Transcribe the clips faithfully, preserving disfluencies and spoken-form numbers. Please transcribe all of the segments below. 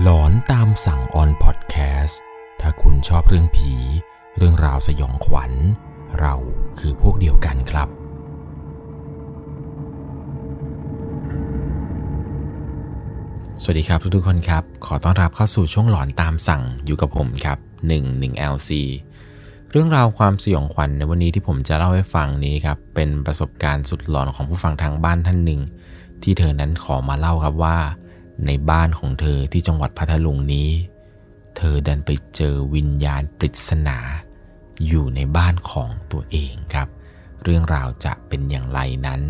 หลอนตามสั่งออนพอดแคสต์ถ้าคุณชอบเรื่องผีเรื่องราวสยองขวัญเราคือพวกเดียวกันครับสวัสดีครับทุกๆคนครับขอต้อนรับเข้าสู่ช่วงหลอนตามสั่งอยู่กับผมครับหนึ่ง หนึ่ง แอล ซี เรื่องราวความสยองขวัญในวันนี้ที่ผมจะเล่าให้ฟังนี้ครับเป็นประสบการณ์สุดหลอนของผู้ฟังทางบ้านท่านหนึ่งที่เธอนั้นขอมาเล่าครับว่าในบ้านของเธอที่จังหวัดพัทลุงนี้เธอดันไปเจอวิญญาณปริศนาอยู่ในบ้านของตัวเองครับเรื่องราวจะเป็นอย่างไรนั้น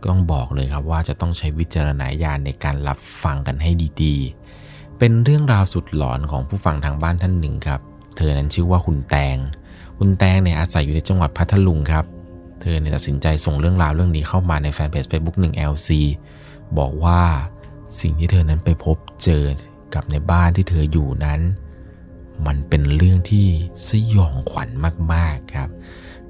ก็ต้องบอกเลยครับว่าจะต้องใช้วิจารณญาณในการรับฟังกันให้ดีๆเป็นเรื่องราวสุดหลอนของผู้ฟังทางบ้านท่านหนึ่งครับเธอนั้นชื่อว่าคุณแตงคุณแตงเนี่ยอาศัยอยู่ในจังหวัดพัทลุงครับเธอเนี่ยตัดสินใจส่งเรื่องราวเรื่องนี้เข้ามาในแฟนเพจ Facebook หนึ่ง แอล ซี บอกว่าสิ่งที่เธอนั้นไปพบเจอกับในบ้านที่เธออยู่นั้นมันเป็นเรื่องที่สยองขวัญมากๆครับ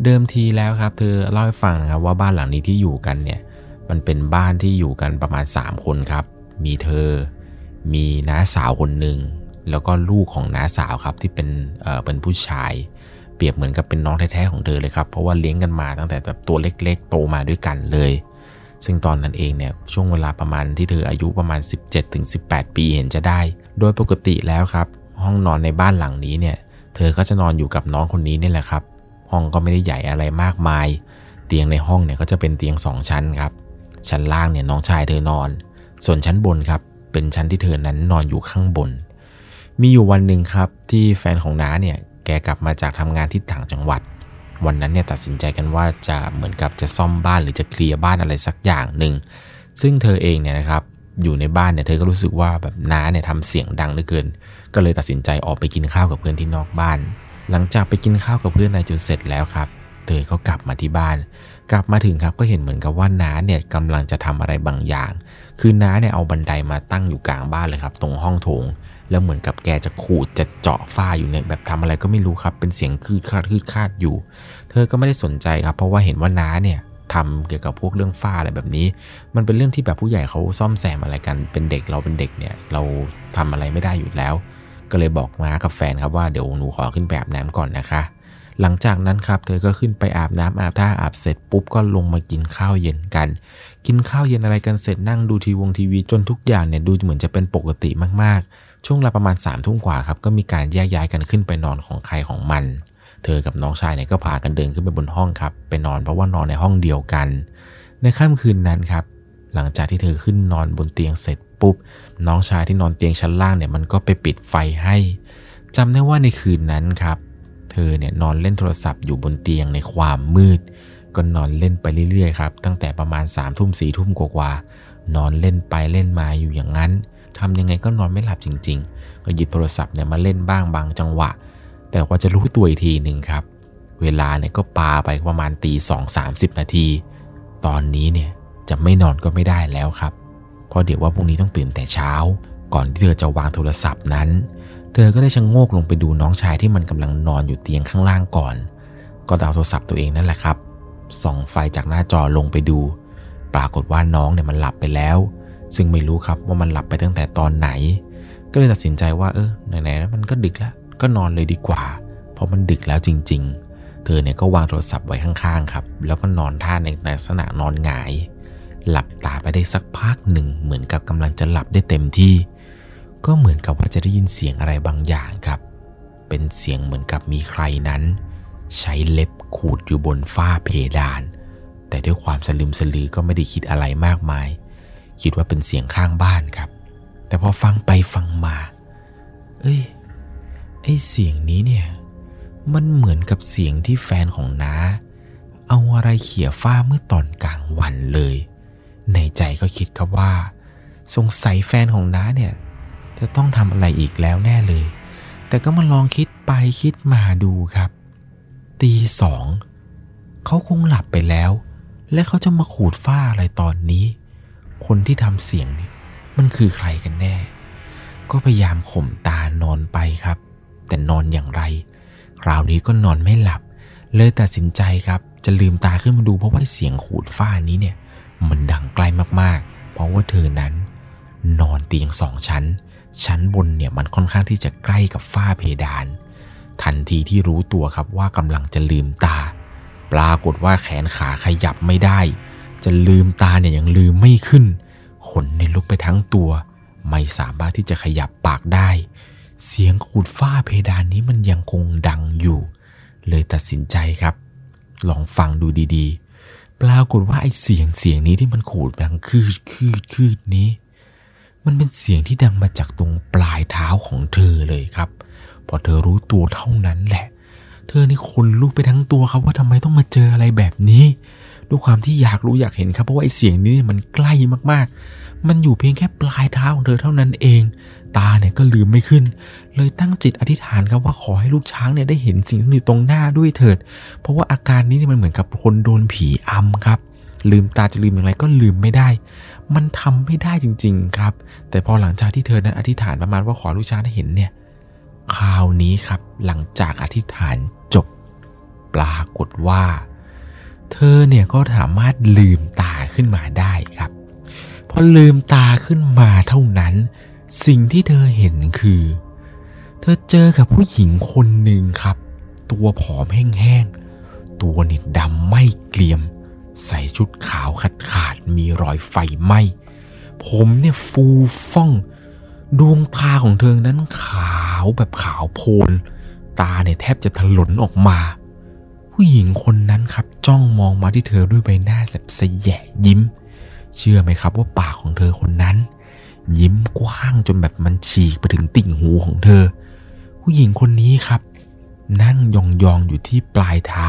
เดิมทีแล้วครับเธอเล่าให้ฟังนะครับว่าบ้านหลังนี้ที่อยู่กันเนี่ยมันเป็นบ้านที่อยู่กันประมาณสามคนครับมีเธอมีน้าสาวคนหนึ่งแล้วก็ลูกของน้าสาวครับที่เป็นเอ่อเป็นผู้ชายเปรียบเหมือนกับเป็นน้องแท้ๆของเธอเลยครับเพราะว่าเลี้ยงกันมาตั้งแต่แบบตัวเล็กๆโตมาด้วยกันเลยซึ่งตอนนั้นเองเนี่ยช่วงเวลาประมาณที่เธออายุประมาณ สิบเจ็ดถึงสิบแปด ปีเห็นจะได้โดยปกติแล้วครับห้องนอนในบ้านหลังนี้เนี่ยเธอก็จะนอนอยู่กับน้องคนนี้นี่แหละครับห้องก็ไม่ได้ใหญ่อะไรมากมายเตียงในห้องเนี่ยก็จะเป็นเตียงสองชั้นครับชั้นล่างเนี่ยน้องชายเธอนอนส่วนชั้นบนครับเป็นชั้นที่เธอนั้นนอนอยู่ข้างบนมีอยู่วันหนึ่งครับที่แฟนของน้าเนี่ยแกกลับมาจากทำงานที่ต่างจังหวัดวันนั้นเนี่ยตัดสินใจกันว่าจะเหมือนกับจะซ่อมบ้านหรือจะเคลียร์บ้านอะไรสักอย่างหนึ่งซึ่งเธอเองเนี่ยนะครับอยู่ในบ้านเนี่ยเธอก็รู้สึกว่าแบบน้าเนี่ยทำเสียงดังเหลือเกินก็เลยตัดสินใจออกไปกินข้าวกับเพื่อนที่นอกบ้านหลังจากไปกินข้าวกับเพื่อนนายจนเสร็จแล้วครับเธอก็กลับมาที่บ้านกลับมาถึงครับก็เห็นเหมือนกับว่าน้าเนี่ยกำลังจะทำอะไรบางอย่างคือน้าเนี่ยเอาบันไดมาตั้งอยู่กลางบ้านเลยครับตรงห้องโถงแล้วเหมือนกับแกจะขูดจะเจาะฝ้าอยู่เนี่ยแบบทำอะไรก็ไม่รู้ครับเป็นเสียงคืดคาดคืดคาดอยู่เธอก็ไม่ได้สนใจครับเพราะว่าเห็นว่าน้าเนี่ยทำเกี่ยวกับพวกเรื่องฝ้าอะไรแบบนี้มันเป็นเรื่องที่แบบผู้ใหญ่เขาซ่อมแซมอะไรกันเป็นเด็กเราเป็นเด็กเนี่ยเราทำอะไรไม่ได้อยู่แล้วก็เลยบอกน้ากับแฟนครับว่าเดี๋ยวหนูขอขึ้นไปอาบน้ำก่อนนะคะหลังจากนั้นครับเธอก็ขึ้นไปอาบน้ำอาบท่าอาบเสร็จปุ๊บก็ลงมากินข้าวเย็นกันกินข้าวเย็นอะไรกันเสร็จนั่งดูทีวงทีวีจนทุกอย่างเนี่ยดูเหมือนจะเป็นปกติมากๆช่วงเวลาประมาณสามทุ่มกว่าครับก็มีการแยกย้ายกันขึ้นไปนอนของใครของมันเธอกับน้องชายเนี่ยก็พากันเดินขึ้นไปบนห้องครับไปนอนเพราะว่านอนในห้องเดียวกันในค่ำคืนนั้นครับหลังจากที่เธอขึ้นนอนบนเตียงเสร็จปุ๊บน้องชายที่นอนเตียงชั้นล่างเนี่ยมันก็ไปปิดไฟให้จำได้ว่าในคืนนั้นครับเธอเนี่ยนอนเล่นโทรศัพท์อยู่บนเตียงในความมืดก็นอนเล่นไปเรื่อยๆครับตั้งแต่ประมาณ สามทุ่ม สี่ทุ่มกว่าๆนอนเล่นไปเล่นมาอยู่อย่างนั้นทำยังไงก็นอนไม่หลับจริงๆก็หยิบโทรศัพท์เนี่ยมาเล่นบ้างบางจังหวะแต่กว่าจะรู้ตัวอีกทีนึงครับเวลาเนี่ยก็ปาไปประมาณตีสอง สามสิบ นาทีตอนนี้เนี่ยจะไม่นอนก็ไม่ได้แล้วครับเพราะเดี๋ยวว่าพรุ่งนี้ต้องตื่นแต่เช้าก่อนที่เธอจะวางโทรศัพท์นั้นเธอก็ได้ชะโงกลงไปดูน้องชายที่มันกำลังนอนอยู่เตียงข้างล่างก่อนก็เอาโทรศัพท์ตัวเองนั่นแหละครับส่องไฟจากหน้าจอลงไปดูปรากฏว่าน้องเนี่ยมันหลับไปแล้วซึ่งไม่รู้ครับว่ามันหลับไปตั้งแต่ตอนไหนก็เลยตัดสินใจว่าเออไหนๆแล้วมันก็ดึกแล้วก็นอนเลยดีกว่าเพราะมันดึกแล้วจริงๆเธอเนี่ยก็วางโทรศัพท์ไว้ข้างๆครับแล้วก็นอนท่าในลักษณะนอนหงายหลับตาไปได้สักพักหนึ่งเหมือนกับกำลังจะหลับได้เต็มที่ก็เหมือนกับว่าจะได้ยินเสียงอะไรบางอย่างครับเป็นเสียงเหมือนกับมีใครนั้นใช้เล็บขูดอยู่บนฝ้าเพดานแต่ด้วยความสลึมสลือก็ไม่ได้คิดอะไรมากมายคิดว่าเป็นเสียงข้างบ้านครับแต่พอฟังไปฟังมาเอ้ยไอ้เสียงนี้เนี่ยมันเหมือนกับเสียงที่แฟนของน้าเอาอะไรเขี่ยฝ้าเมื่อตอนกลางวันเลยในใจก็คิดครับว่าสงสัยแฟนของน้าเนี่ยจะต้องทำอะไรอีกแล้วแน่เลยแต่ก็มาลองคิดไปคิดมาดูครับตีสองเขาคงหลับไปแล้วและเขาจะมาขูดฝ้าอะไรตอนนี้คนที่ทำเสียงนี่มันคือใครกันแน่ก็พยายามข่มตานอนไปครับแต่นอนอย่างไรคราวนี้ก็นอนไม่หลับเลยตัดสินใจครับจะลืมตาขึ้นมาดูเพราะว่าเสียงขูดฝ้านี้เนี่ยมันดังไกลมากๆเพราะว่าเธอนั้นนอนเตียงสองชั้น ชั้นบนเนี่ยมันค่อนข้างที่จะใกล้กับฝ้าเพดานทันทีที่รู้ตัวครับว่ากำลังจะลืมตาปรากฏว่าแขนขาขยับไม่ได้จะลืมตาเนี่ยยังลืมไม่ขึ้นขนเนี่ยลุกไปทั้งตัวไม่สามารถที่จะขยับปากได้เสียงขูดฝ้าเพดานนี้มันยังคงดังอยู่เลยตัดสินใจครับลองฟังดูดีๆปรากฏว่าไอ้เสียงเสียงนี้ที่มันขูดดังคืดคืดคืดนี้มันเป็นเสียงที่ดังมาจากตรงปลายเท้าของเธอเลยครับพอเธอรู้ตัวเท่านั้นแหละเธอนี่ขนลุกไปทั้งตัวครับว่าทำไมต้องมาเจออะไรแบบนี้ด้วยความที่อยากรู้อยากเห็นครับเพราะว่าไอ้เสียงนี้มันใกล้มากๆมันอยู่เพียงแค่ปลายเท้าของเธอเท่านั้นเองตาเนี่ยก็ลืมไม่ขึ้นเลยตั้งจิตอธิษฐานครับว่าขอให้ลูกช้างเนี่ยได้เห็นสิ่งที่อยู่ตรงหน้าด้วยเถิดเพราะว่าอาการนี้มันเหมือนกับคนโดนผีอำครับลืมตาจะลืมอย่างไรก็ลืมไม่ได้มันทำไม่ได้จริงๆครับแต่พอหลังจากที่เธอนั้นอธิษฐานประมาณว่าขอลูกช้างได้เห็นเนี่ยคราวนี้ครับหลังจากอธิษฐานจบปรากฏว่าเธอเนี่ยก็สามารถลืมตาขึ้นมาได้ครับพอลืมตาขึ้นมาเท่านั้นสิ่งที่เธอเห็นคือเธอเจอกับผู้หญิงคนหนึ่งครับตัวผอมแห้งๆตัวเนี่ยดำไม่เกรียมใส่ชุดขาวขาดๆมีรอยไฟไหม้ผมเนี่ยฟูฟ่องดวงตาของเธอนั้นขาวแบบขาวโพลนตาเนี่ยแทบจะถลนออกมาผู้หญิงคนนั้นครับจ้องมองมาที่เธอด้วยใบหน้าแสบแยะยิ้มเชื่อไหมครับว่าปากของเธอคนนั้นยิ้มกว้างจนแบบมันฉีกไปถึงติ่งหูของเธอผู้หญิงคนนี้ครับนั่งยองๆอยู่ที่ปลายเท้า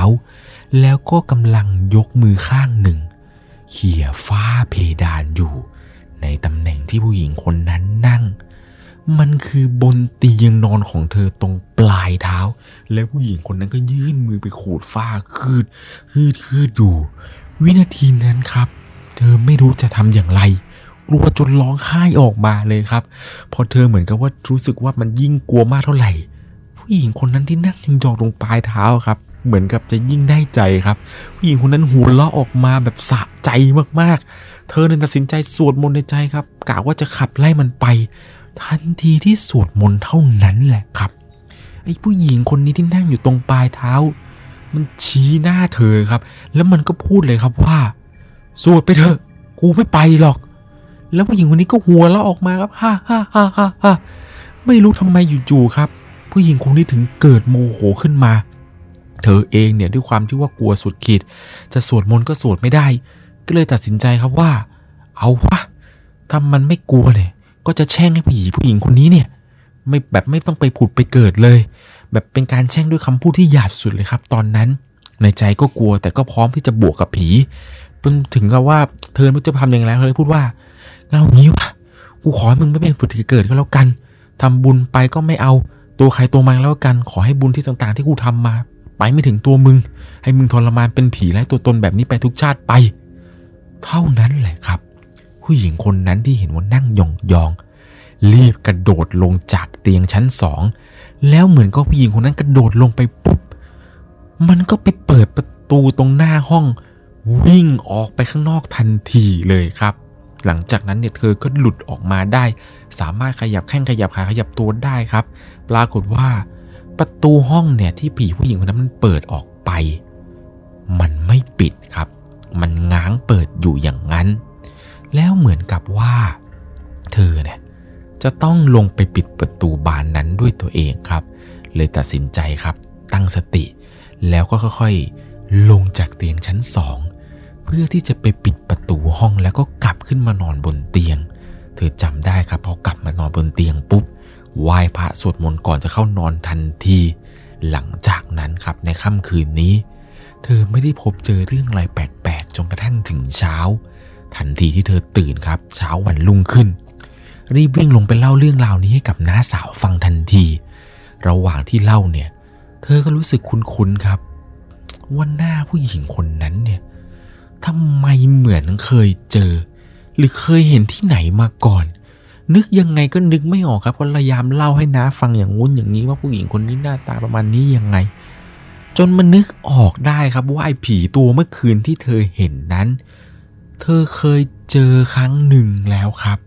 แล้วก็กำลังยกมือข้างหนึ่งเขี่ยฝ้าเพดานอยู่ในตำแหน่งที่ผู้หญิงคนนั้นนั่งมันคือบนเตียงนอนของเธอตรงปลายเท้าแล้วผู้หญิงคนนั้นก็ยื่นมือไปขูดฝ้าคืดคืดคืดอยู่วินาทีนั้นครับเธอไม่รู้จะทำอย่างไรกลัวจนร้องไห้ออกมาเลยครับพอเธอเหมือนกับว่ารู้สึกว่ามันยิ่งกลัวมากเท่าไหร่ผู้หญิงคนนั้นที่นั่งยองๆตรงปลายเท้าครับเหมือนกับจะยิ่งได้ใจครับผู้หญิงคนนั้นหัวเราะออกมาแบบสะใจมากๆเธอเลยตัดสินใจสวดมนต์ในใจครับกะว่าจะขับไล่มันไปทันทีที่สวดมนต์เท่านั้นแหละครับไอ้ผู้หญิงคนนี้ที่นั่งอยู่ตรงปลายเท้ามันชี้หน้าเธอครับแล้วมันก็พูดเลยครับว่าสวดไปเถอะกูไม่ไปหรอกแล้วผู้หญิงคนนี้ก็หัวเราะออกมาครับฮ่าฮ่าฮ่าฮ่าฮ่าไม่รู้ทำไมอยู่ๆครับผู้หญิงคนนี้ถึงเกิดโมโหขึ้นมาเธอเองเนี่ยด้วยความที่ว่ากลัวสุดขีดจะสวดมนต์ก็สวดไม่ได้ก็เลยตัดสินใจครับว่าเอาวะถ้ามันไม่กลัวเนี่ยก็จะแช่งให้ผีผู้หญิงคนนี้เนี่ยไม่แบบไม่ต้องไปผุดไปเกิดเลยแบบเป็นการแช่งด้วยคำพูดที่หยาบสุดเลยครับตอนนั้นในใจก็กลัวแต่ก็พร้อมที่จะบวกกับผีจนถึงกับว่าเธอไม่รู้จะทำยังไงแล้วเธอเลยพูดว่างั้นเอางี้วะกูขอให้มึงไม่เป็นผุดไปเกิดก็แล้วกันทำบุญไปก็ไม่เอาตัวใครตัวมันแล้วกันขอให้บุญที่ต่างๆที่กูทำมาไปไม่ถึงตัวมึงให้มึงทรมานเป็นผีไร้ตัวตนแบบนี้ไปทุกชาติไปเท่านั้นแหละครับผู้หญิงคนนั้นที่เห็นว่านั่งยองๆรีบกระโดดลงจากเตียงชั้นสองแล้วเหมือนก็ผู้หญิงคนนั้นกระโดดลงไปปุ๊บมันก็ไปเปิดประตูตรงหน้าห้องวิ่งออกไปข้างนอกทันทีเลยครับหลังจากนั้นเนี่ยเธอก็หลุดออกมาได้สามารถขยับแข้งขยับขาขยับตัวได้ครับปรากฏว่าประตูห้องเนี่ยที่ผีผู้หญิงคนนั้นมันเปิดออกไปมันไม่ปิดครับมันง้างเปิดอยู่อย่างนั้นแล้วเหมือนกับว่าเธอเนี่ยจะต้องลงไปปิดประตูบานนั้นด้วยตัวเองครับเลยตัดสินใจครับตั้งสติแล้วก็ค่อยๆลงจากเตียงชั้นสองเพื่อที่จะไปปิดประตูห้องแล้วก็กลับขึ้นมานอนบนเตียงเธอจำได้ครับพอกลับมานอนบนเตียงปุ๊บไหว้พระสวดมนต์ก่อนจะเข้านอนทันทีหลังจากนั้นครับในค่ำคืนนี้เธอไม่ได้พบเจอเรื่องอะไรแปลกๆจนกระทั่งถึงเช้าทันทีที่เธอตื่นครับเช้าวันรุ่งขึ้นรีบวิ่งลงไปเล่าเรื่องราวนี้ให้กับน้าสาวฟังทันทีระหว่างที่เล่าเนี่ยเธอก็รู้สึกคุ้นๆครับว่าหน้าผู้หญิงคนนั้นเนี่ยทำไมเหมือนเคยเจอหรือเคยเห็นที่ไหนมาก่อนนึกยังไงก็นึกไม่ออกครับเพราะพยายามเล่าให้น้าฟังอย่างงุ้นอย่างนี้ว่าผู้หญิงคนนี้หน้าตาประมาณนี้ยังไงจนมันนึกออกได้ครับว่าไอ้ผีตัวเมื่อคืนที่เธอเห็นนั้นเธอเคยเจอครั้งหนึ่งแล้วครับ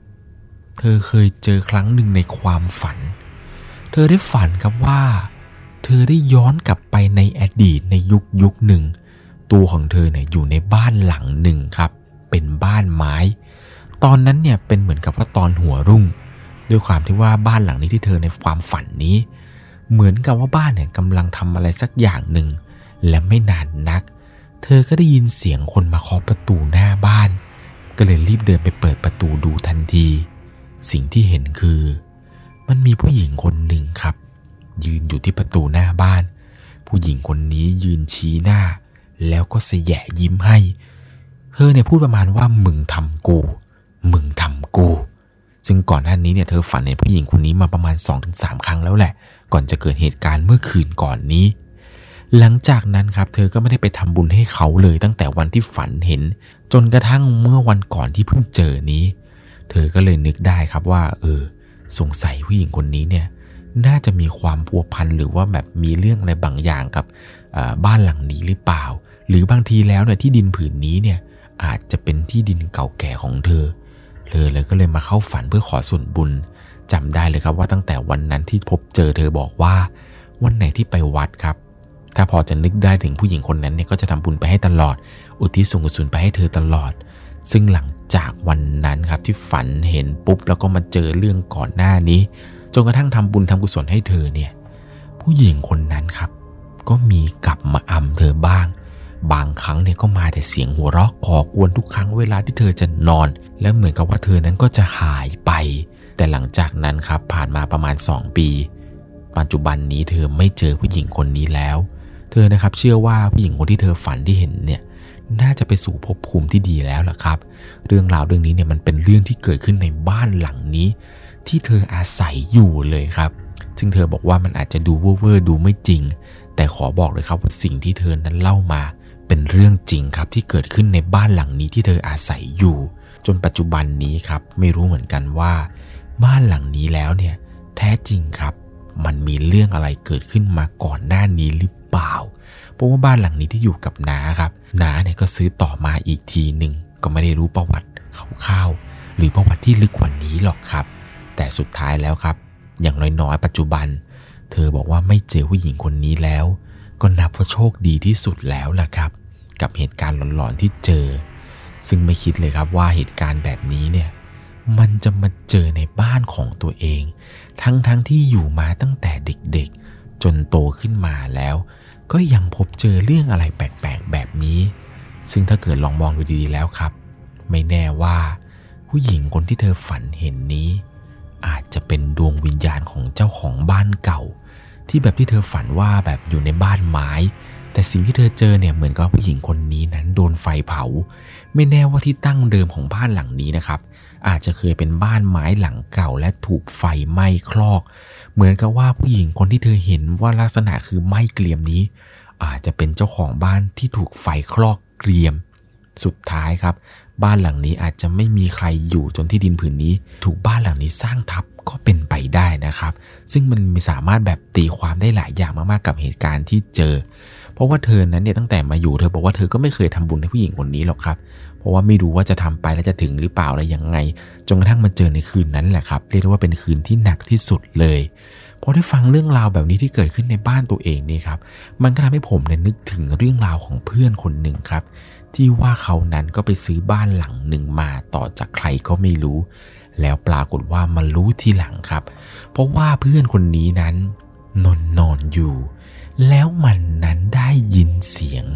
เธอเคยเจอครั้งหนึ่งในความฝันเธอได้ฝันครับว่าเธอได้ย้อนกลับไปในอดีตในยุคยุคหนึ่งตัวของเธอเนี่ยอยู่ในบ้านหลังหนึ่งครับเป็นบ้านไม้ตอนนั้นเนี่ยเป็นเหมือนกับว่าตอนหัวรุ่งด้วยความที่ว่าบ้านหลังนี้ที่เธอในความฝันนี้เหมือนกับว่าบ้านเนี่ยกำลังทำอะไรสักอย่างหนึ่งและไม่นานนักเธอก็ได้ยินเสียงคนมาเคาะประตูหน้าบ้านก็เลยรีบเดินไปเปิดประตูดูทันทีสิ่งที่เห็นคือมันมีผู้หญิงคนหนึ่งครับยืนอยู่ที่ประตูหน้าบ้านผู้หญิงคนนี้ยืนชี้หน้าแล้วก็เสยะยิ้มให้เธอเนี่ยพูดประมาณว่ามึงทำกูมึงทำกูซึ่งก่อนหน้านี้เนี่ยเธอฝันเห็นผู้หญิงคนนี้มาประมาณ สองถึงสาม ครั้งแล้วแหละก่อนจะเกิดเหตุการณ์เมื่อคืนก่อนนี้หลังจากนั้นครับเธอก็ไม่ได้ไปทำบุญให้เขาเลยตั้งแต่วันที่ฝันเห็นจนกระทั่งเมื่อวันก่อนที่เพิ่งเจอนี้เธอก็เลยนึกได้ครับว่าเออสงสัยผู้หญิงคนนี้เนี่ยน่าจะมีความพัวพันหรือว่าแบบมีเรื่องอะไรบางอย่างกับบ้านหลังนี้หรือเปล่าหรือบางทีแล้วเนี่ยที่ดินผืนนี้เนี่ยอาจจะเป็นที่ดินเก่าแก่ของเธอเธอเลยก็เลยมาเข้าฝันเพื่อขอส่วนบุญจำได้เลยครับว่าตั้งแต่วันนั้นที่พบเจอเธอบอกว่าวันไหนที่ไปวัดครับถ้าพอจะนึกได้ถึงผู้หญิงคนนั้นเนี่ยก็จะทำบุญไปให้ตลอดอุทิศส่วนกุศลไปให้เธอตลอดซึ่งหลังจากวันนั้นครับที่ฝันเห็นปุ๊บแล้วก็มาเจอเรื่องก่อนหน้านี้จนกระทั่งทำบุญทำกุศลให้เธอเนี่ยผู้หญิงคนนั้นครับก็มีกลับมาอำเธอบ้างบางครั้งเนี่ยก็มาแต่เสียงหัวเราะก่อกวนทุกครั้งเวลาที่เธอจะนอนและเหมือนกับว่าเธอนั้นก็จะหายไปแต่หลังจากนั้นครับผ่านมาประมาณสองปีปัจจุบันนี้เธอไม่เจอผู้หญิงคนนี้แล้วเธอนะครับเชื่อว่าผู้หญิงคนที่เธอฝันที่เห็นเนี่ยน่าจะไปสู่ภพภูมิที่ดีแล้วล่ะครับเรื่องราวเรื่องนี้เนี่ยมันเป็นเรื่องที่เกิดขึ้นในบ้านหลังนี้ที่เธออาศัยอยู่เลยครับซึ่งเธอบอกว่ามันอาจจะดูเว่อร์ๆดูไม่จริงแต่ขอบอกเลยครับว่าสิ่งที่เธอนั้นเล่ามาเป็นเรื่องจริงครับที่เกิดขึ้นในบ้านหลังนี้ที่เธออาศัยอยู่จนปัจจุบันนี้ครับไม่รู้เหมือนกันว่าบ้านหลังนี้แล้วเนี่ยแท้จริงครับมันมีเรื่องอะไรเกิดขึ้นมาก่อนหน้านี้หรือเปล่าเพราะว่าบ้านหลังนี้ที่อยู่กับน้าครับน้าเนี่ยก็ซื้อต่อมาอีกทีหนึ่งก็ไม่ได้รู้ประวัติคร่าวๆหรือประวัติที่ลึกกว่านี้หรอกครับแต่สุดท้ายแล้วครับอย่างน้อยๆปัจจุบันเธอบอกว่าไม่เจอผู้หญิงคนนี้แล้วก็นับว่าโชคดีที่สุดแล้วล่ะครับกับเหตุการณ์หลอนๆที่เจอซึ่งไม่คิดเลยครับว่าเหตุการณ์แบบนี้เนี่ยมันจะมาเจอในบ้านของตัวเองทั้งๆที่อยู่มาตั้งแต่เด็กๆจนโตขึ้นมาแล้วก็ยังพบเจอเรื่องอะไรแปลกๆแบบนี้ซึ่งถ้าเกิดลองมองดูดีๆแล้วครับไม่แน่ว่าผู้หญิงคนที่เธอฝันเห็นนี้อาจจะเป็นดวงวิญญาณของเจ้าของบ้านเก่าที่แบบที่เธอฝันว่าแบบอยู่ในบ้านไม้แต่สิ่งที่เธอเจอเนี่ยเหมือนกับผู้หญิงคนนี้นั้นโดนไฟเผาไม่แน่ว่าที่ตั้งเดิมของบ้านหลังนี้นะครับอาจจะเคยเป็นบ้านไม้หลังเก่าและถูกไฟไหม้คลอกเหมือนกับว่าผู้หญิงคนที่เธอเห็นว่าลักษณะคือไหม้เกรียมนี้อาจจะเป็นเจ้าของบ้านที่ถูกไฟคลอกเกรียมสุดท้ายครับบ้านหลังนี้อาจจะไม่มีใครอยู่จนที่ดินผืนนี้ถูกบ้านหลังนี้สร้างทับก็เป็นไปได้นะครับซึ่งมันมีสามารถแบบตีความได้หลายอย่างมากๆกับเหตุการณ์ที่เจอเพราะว่าเธอนั้นเนี่ยตั้งแต่มาอยู่เธอบอกว่าเธอก็ไม่เคยทำบุญให้ผู้หญิงคนนี้หรอกครับเพราะว่าไม่รู้ว่าจะทำไปแล้วจะถึงหรือเปล่าอะไรยังไงจนกระทั่งมาเจอในคืนนั้นแหละครับเรียกว่าเป็นคืนที่หนักที่สุดเลยพอได้ฟังเรื่องราวแบบนี้ที่เกิดขึ้นในบ้านตัวเองนี่ครับมันก็ทำให้ผมเนี่ยนึกถึงเรื่องราวของเพื่อนคนหนึ่งครับที่ว่าเขานั้นก็ไปซื้อบ้านหลังหนึ่งมาต่อจากใครก็ไม่รู้แล้วปรากฏว่ามันรู้ทีหลังครับเพราะว่าเพื่อนคนนี้นั้นนอนนอนอยู่แล้วมันนั้นได้ยินเสียง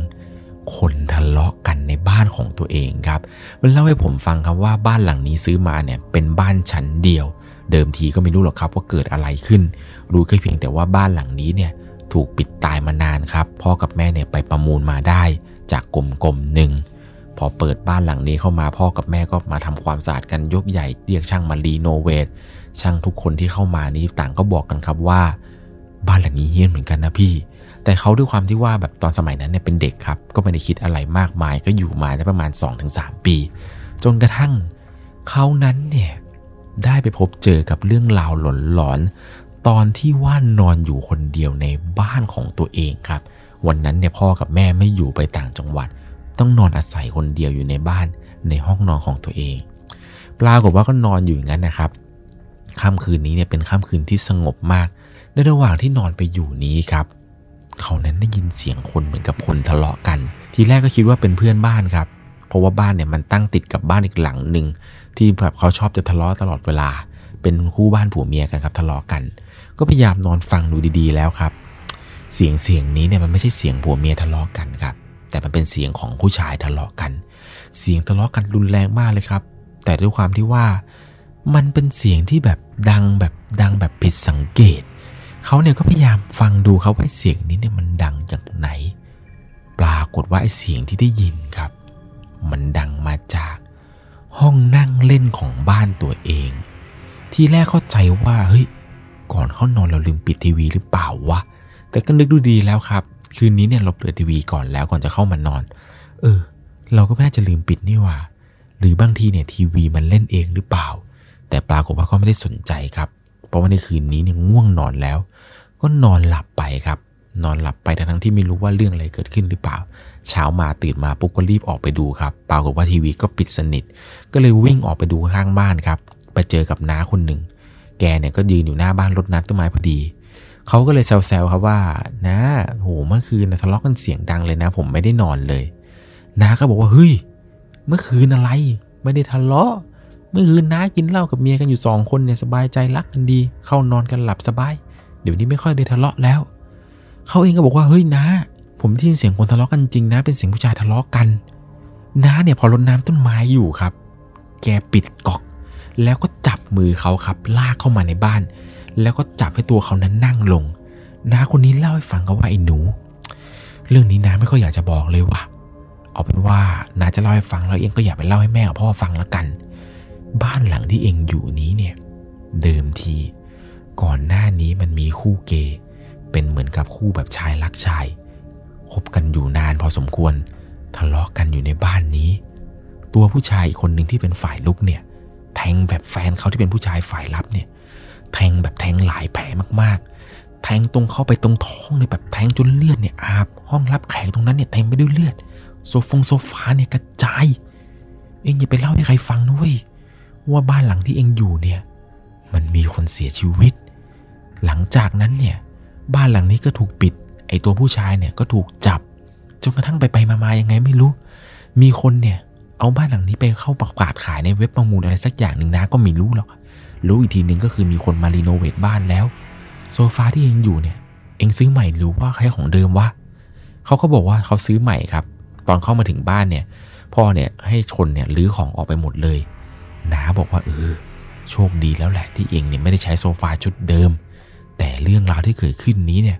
คนทะเลาะกันในบ้านของตัวเองครับมันเล่าให้ผมฟังครับว่าบ้านหลังนี้ซื้อมาเนี่ยเป็นบ้านชั้นเดียวเดิมทีก็ไม่รู้หรอกครับว่าเกิดอะไรขึ้นรู้แค่เพียงแต่ว่าบ้านหลังนี้เนี่ยถูกปิดตายมานานครับพ่อกับแม่เนี่ยไปประมูลมาได้จากกลมๆหนึ่งพอเปิดบ้านหลังนี้เข้ามาพ่อกับแม่ก็มาทำความสะอาดกันยกใหญ่เรียกช่างมารีโนเวทช่างทุกคนที่เข้ามานี้ต่างก็บอกกันครับว่าบ้านหลังนี้เฮี้ยนเหมือนกันนะพี่แต่เขาด้วยความที่ว่าแบบตอนสมัยนั้นเนี่ยเป็นเด็กครับก็ไม่ได้คิดอะไรมากมายก็อยู่มาได้ประมาณ สองถึงสาม ปีจนกระทั่งเขานั้นเนี่ยได้ไปพบเจอกับเรื่องราวหลอนๆตอนที่ว่านอนอยู่คนเดียวในบ้านของตัวเองครับวันนั้นเนี่ยพ่อกับแม่ไม่อยู่ไปต่างจังหวัดต้องนอนอาศัยคนเดียวอยู่ในบ้านในห้องนอนของตัวเองปรากฏว่าก็นอนอยู่อย่างนั้นนะครับ ค่ำคืนนี้เนี่ยเป็นค่ำคืนที่สงบมากในระหว่างที่นอนไปอยู่นี้ครับเขานั้นได้ยินเสียงคนเหมือนกับคนทะเลาะกันทีแรกก็คิดว่าเป็นเพื่อนบ้านครับเพราะว่าบ้านเนี่ยมันตั้งติดกับบ้านอีกหลังหนึ่งที่แบบเขาชอบจะทะเลาะตลอดเวลาเป็นคู่บ้านผัวเมียกันครับทะเลาะกันก็พยายามนอนฟังดูดีๆแล้วครับเสียงเสียงนี้เนี่ยมันไม่ใช่เสียงผัวเมียทะเลาะกันครับแต่มันเป็นเสียงของผู้ชายทะเลาะกันเสียงทะเลาะกันรุนแรงมากเลยครับแต่ด้วยความที่ว่ามันเป็นเสียงที่แบบดังแบบดังแบบผิดสังเกตเขาเนี่ยก็พยายามฟังดูเขาว่าเสียงนี้เนี่ยมันดังจากไหนปรากฏว่าไอ้เสียงที่ได้ยินครับมันดังมาจากห้องนั่งเล่นของบ้านตัวเองทีแรกเข้าใจว่าเฮ้ยก่อนเขานอนเราลืมปิดทีวีหรือเปล่าวะแต่ก็นึกดูดีแล้วครับคืนนี้เนี่ยเราเปิดทีวีก่อนแล้วก่อนจะเข้ามานอนเออเราก็ไม่น่าจะลืมปิดนี่ว่าหรือบางทีเนี่ยทีวีมันเล่นเองหรือเปล่าแต่ปรากฏว่าก็ไม่ได้สนใจครับเพราะว่าในคืนนี้เนี่ยง่วงนอนแล้วก็นอนหลับไปครับนอนหลับไปทั้งที่ไม่รู้ว่าเรื่องอะไรเกิดขึ้นหรือเปล่าเช้ามาตื่นมาปุ๊บ ก็รีบออกไปดูครับปรากฏว่าทีวีก็ปิดสนิทก็เลยวิ่งออกไปดูข้างบ้านครับไปเจอกับน้าคนหนึ่งแกเนี่ยก็ยืนอยู่หน้าบ้านรดน้ำต้นไม้พอดีเขาก็เลยแซวๆครับว่าน้าโหเมื่อคืนนะทะเลาะกันเสียงดังเลยนะผมไม่ได้นอนเลยน้าก็บอกว่าเฮ้ยเมื่อคืนอะไรไม่ได้ทะเลาะเมื่อคืนน้ากินเหล้ากับเมียกันอยู่สองคนเนี่ยสบายใจรักกันดีเข้านอนกันหลับสบายเดี๋ยวนี้ไม่ค่อยได้ทะเลาะแล้วเขาเองก็บอกว่าเฮ้ยน้าผมได้ยินเสียงคนทะเลาะกันจริงนะเป็นเสียงผู้ชายทะเลาะกันน้าเนี่ยพอรดน้ำต้นไม้อยู่ครับแกปิดก๊อกแล้วก็จับมือเขาครับลากเข้ามาในบ้านแล้วก็จับให้ตัวเขานั้นนั่งลงน้าคนนี้เล่าให้ฟังเขาว่าไอ้หนูเรื่องนี้น้าไม่ค่อยอยากจะบอกเลยว่ะเอาเป็นว่าน้าจะเล่าให้ฟังแล้วเองก็อย่าไปเล่าให้แม่กับพ่อฟังละกันบ้านหลังที่เองอยู่นี้เนี่ยเดิมทีก่อนหน้านี้มันมีคู่เกย์เป็นเหมือนกับคู่แบบชายรักชายคบกันอยู่นานพอสมควรทะเลาะกันอยู่ในบ้านนี้ตัวผู้ชายอีกคนนึงที่เป็นฝ่ายลุกเนี่ยแทงแบบแฟนเขาที่เป็นผู้ชายฝ่ายรับเนี่ยแทงแบบแทงหลายแผลมากๆแทงตรงเข้าไปตรงท้องเลยแบบแทงจนเลือดเนี่ยอาบห้องรับแขกตรงนั้นเนี่ยเต็มไปด้วยเลือดโซฟงโซฟาเนี่ยกระจายเองอย่าไปเล่าให้ใครฟังนะเว้ยว่าบ้านหลังที่เองอยู่เนี่ยมันมีคนเสียชีวิตหลังจากนั้นเนี่ยบ้านหลังนี้ก็ถูกปิดไอตัวผู้ชายเนี่ยก็ถูกจับจนกระทั่งไปไปมามายังไงไม่รู้มีคนเนี่ยเอาบ้านหลังนี้ไปเข้าประกาศขายในเว็บประมูลอะไรสักอย่างหนึ่งนะก็ไม่รู้หรอกรู้อีกทีนึงก็คือมีคนมารีโนเวทบ้านแล้วโซฟาที่เองอยู่เนี่ยเองซื้อใหม่หรือว่าใครของเดิมวะเขาก็บอกว่าเขาซื้อใหม่ครับตอนเข้ามาถึงบ้านเนี่ยพ่อเนี่ยให้คนเนี่ยรื้อของออกไปหมดเลยน้าบอกว่าเออโชคดีแล้วแหละที่เองเนี่ยไม่ได้ใช้โซฟาชุดเดิมแต่เรื่องราวที่เกิดขึ้นนี้เนี่ย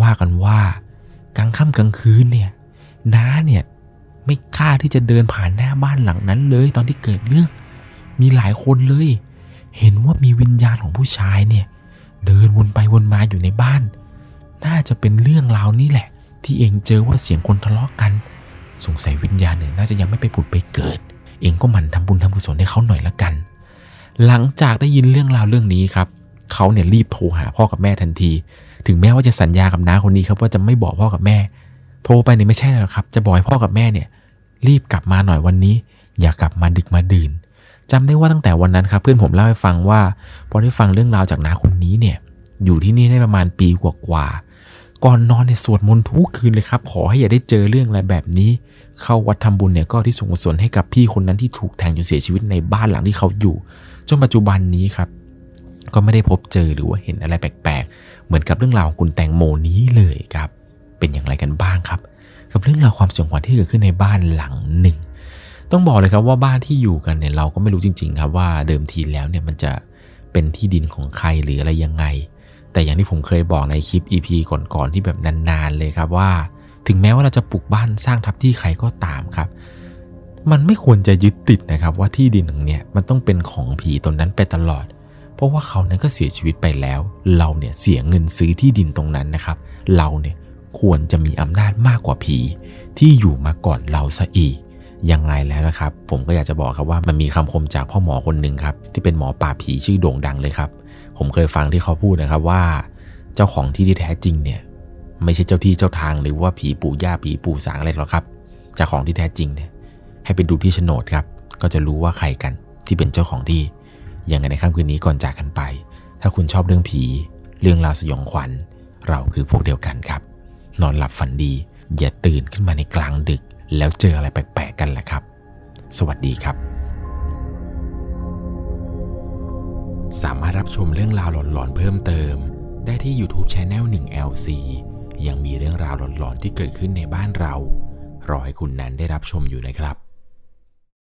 ว่ากันว่ากลางค่ำกลางคืนเนี่ยน้าเนี่ยไม่กล้าที่จะเดินผ่านหน้าบ้านหลังนั้นเลยตอนที่เกิดเรื่องมีหลายคนเลยเห็นว่ามีวิญญาณของผู้ชายเนี่ยเดินวนไปวนมาอยู่ในบ้านน่าจะเป็นเรื่องราวนี้แหละที่เองเจอว่าเสียงคนทะเลาะกันสงสัยวิญญาณเนี่ยน่าจะยังไม่ไปผุดไปเกิดเองก็หมั่นทำบุญทำกุศลให้เขาหน่อยละกันหลังจากได้ยินเรื่องราวเรื่องนี้ครับเขาเนี่ยรีบโทรหาพ่อกับแม่ทันทีถึงแม้ว่าจะสัญญากับน้าคนนี้ครับว่าจะไม่บอกพ่อกับแม่โทรไปเนี่ยไม่ใช่หรอกครับจะบอกให้พ่อกับแม่เนี่ยรีบกลับมาหน่อยวันนี้อย่ากลับมาดึกมาดื่นจำได้ว่าตั้งแต่วันนั้นครับเพื่อนผมเล่าให้ฟังว่าพอได้ฟังเรื่องราวจากน้าคนนี้เนี่ยอยู่ที่นี่ได้ประมาณปีกว่าๆก่อนนอนเนี่ยสวดมนต์ทุกคืนเลยครับขอให้อย่าได้เจอเรื่องอะไรแบบนี้เข้าวัดทำบุญเนี่ยก็ที่ส่งกุศลให้กับพี่คนนั้นที่ถูกแทงจนเสียชีวิตในบ้านหลังที่เขาอยู่จนปัจจุบันนี้ครับก็ไม่ได้พบเจอหรือว่าเห็นอะไรแปลกๆเหมือนกับเรื่องราวของคุณแตงโมนี้เลยครับเป็นอย่างไรกันบ้างครับกับเรื่องราวความสยองขวัญที่เกิดขึ้นในบ้านหลังหนึ่งต้องบอกเลยครับว่าบ้านที่อยู่กันเนี่ยเราก็ไม่รู้จริงๆครับว่าเดิมทีแล้วเนี่ยมันจะเป็นที่ดินของใครหรืออะไรยังไงแต่อย่างที่ผมเคยบอกในคลิป อี พี ก่อนๆที่แบบนานๆเลยครับว่าถึงแม้ว่าเราจะปลูกบ้านสร้างทับที่ใครก็ตามครับมันไม่ควรจะยึดติดนะครับว่าที่ดินตรงเนี้ยมันต้องเป็นของผีตนนั้นไปตลอดเพราะว่าเขานั้นก็เสียชีวิตไปแล้วเราเนี่ยเสียเงินซื้อที่ดินตรงนั้นนะครับเราเนี่ยควรจะมีอำนาจมากกว่าผีที่อยู่มาก่อนเราซะอีกยังไงแล้วนะครับผมก็อยากจะบอกครับว่ามันมีคำคมจากพ่อหมอคนหนึ่งครับที่เป็นหมอปราบผีชื่อโด่งดังเลยครับผมเคยฟังที่เขาพูดนะครับว่าเจ้าของที่ที่แท้จริงเนี่ยไม่ใช่เจ้าที่เจ้าทางหรือว่าผีปู่ย่าผีปู่สางอะไรหรอกครับเจ้าของที่แท้จริงเนี่ยให้ไปดูที่โฉนดครับก็จะรู้ว่าใครกันที่เป็นเจ้าของที่ ยังไงในค่ำคืนนี้ก่อนจากกันไปถ้าคุณชอบเรื่องผีเรื่องราวสยองขวัญเราคือพวกเดียวกันครับนอนหลับฝันดีอย่าตื่นขึ้นมาในกลางดึกแล้วเจออะไรแปลกๆกันล่ะครับสวัสดีครับสามารถรับชมเรื่องราวหลอนๆเพิ่มเติมได้ที่ YouTube Channel หนึ่ง แอล ซี ยังมีเรื่องราวหลอนๆที่เกิดขึ้นในบ้านเรารอให้คุณนั้นได้รับชมอยู่นะครับ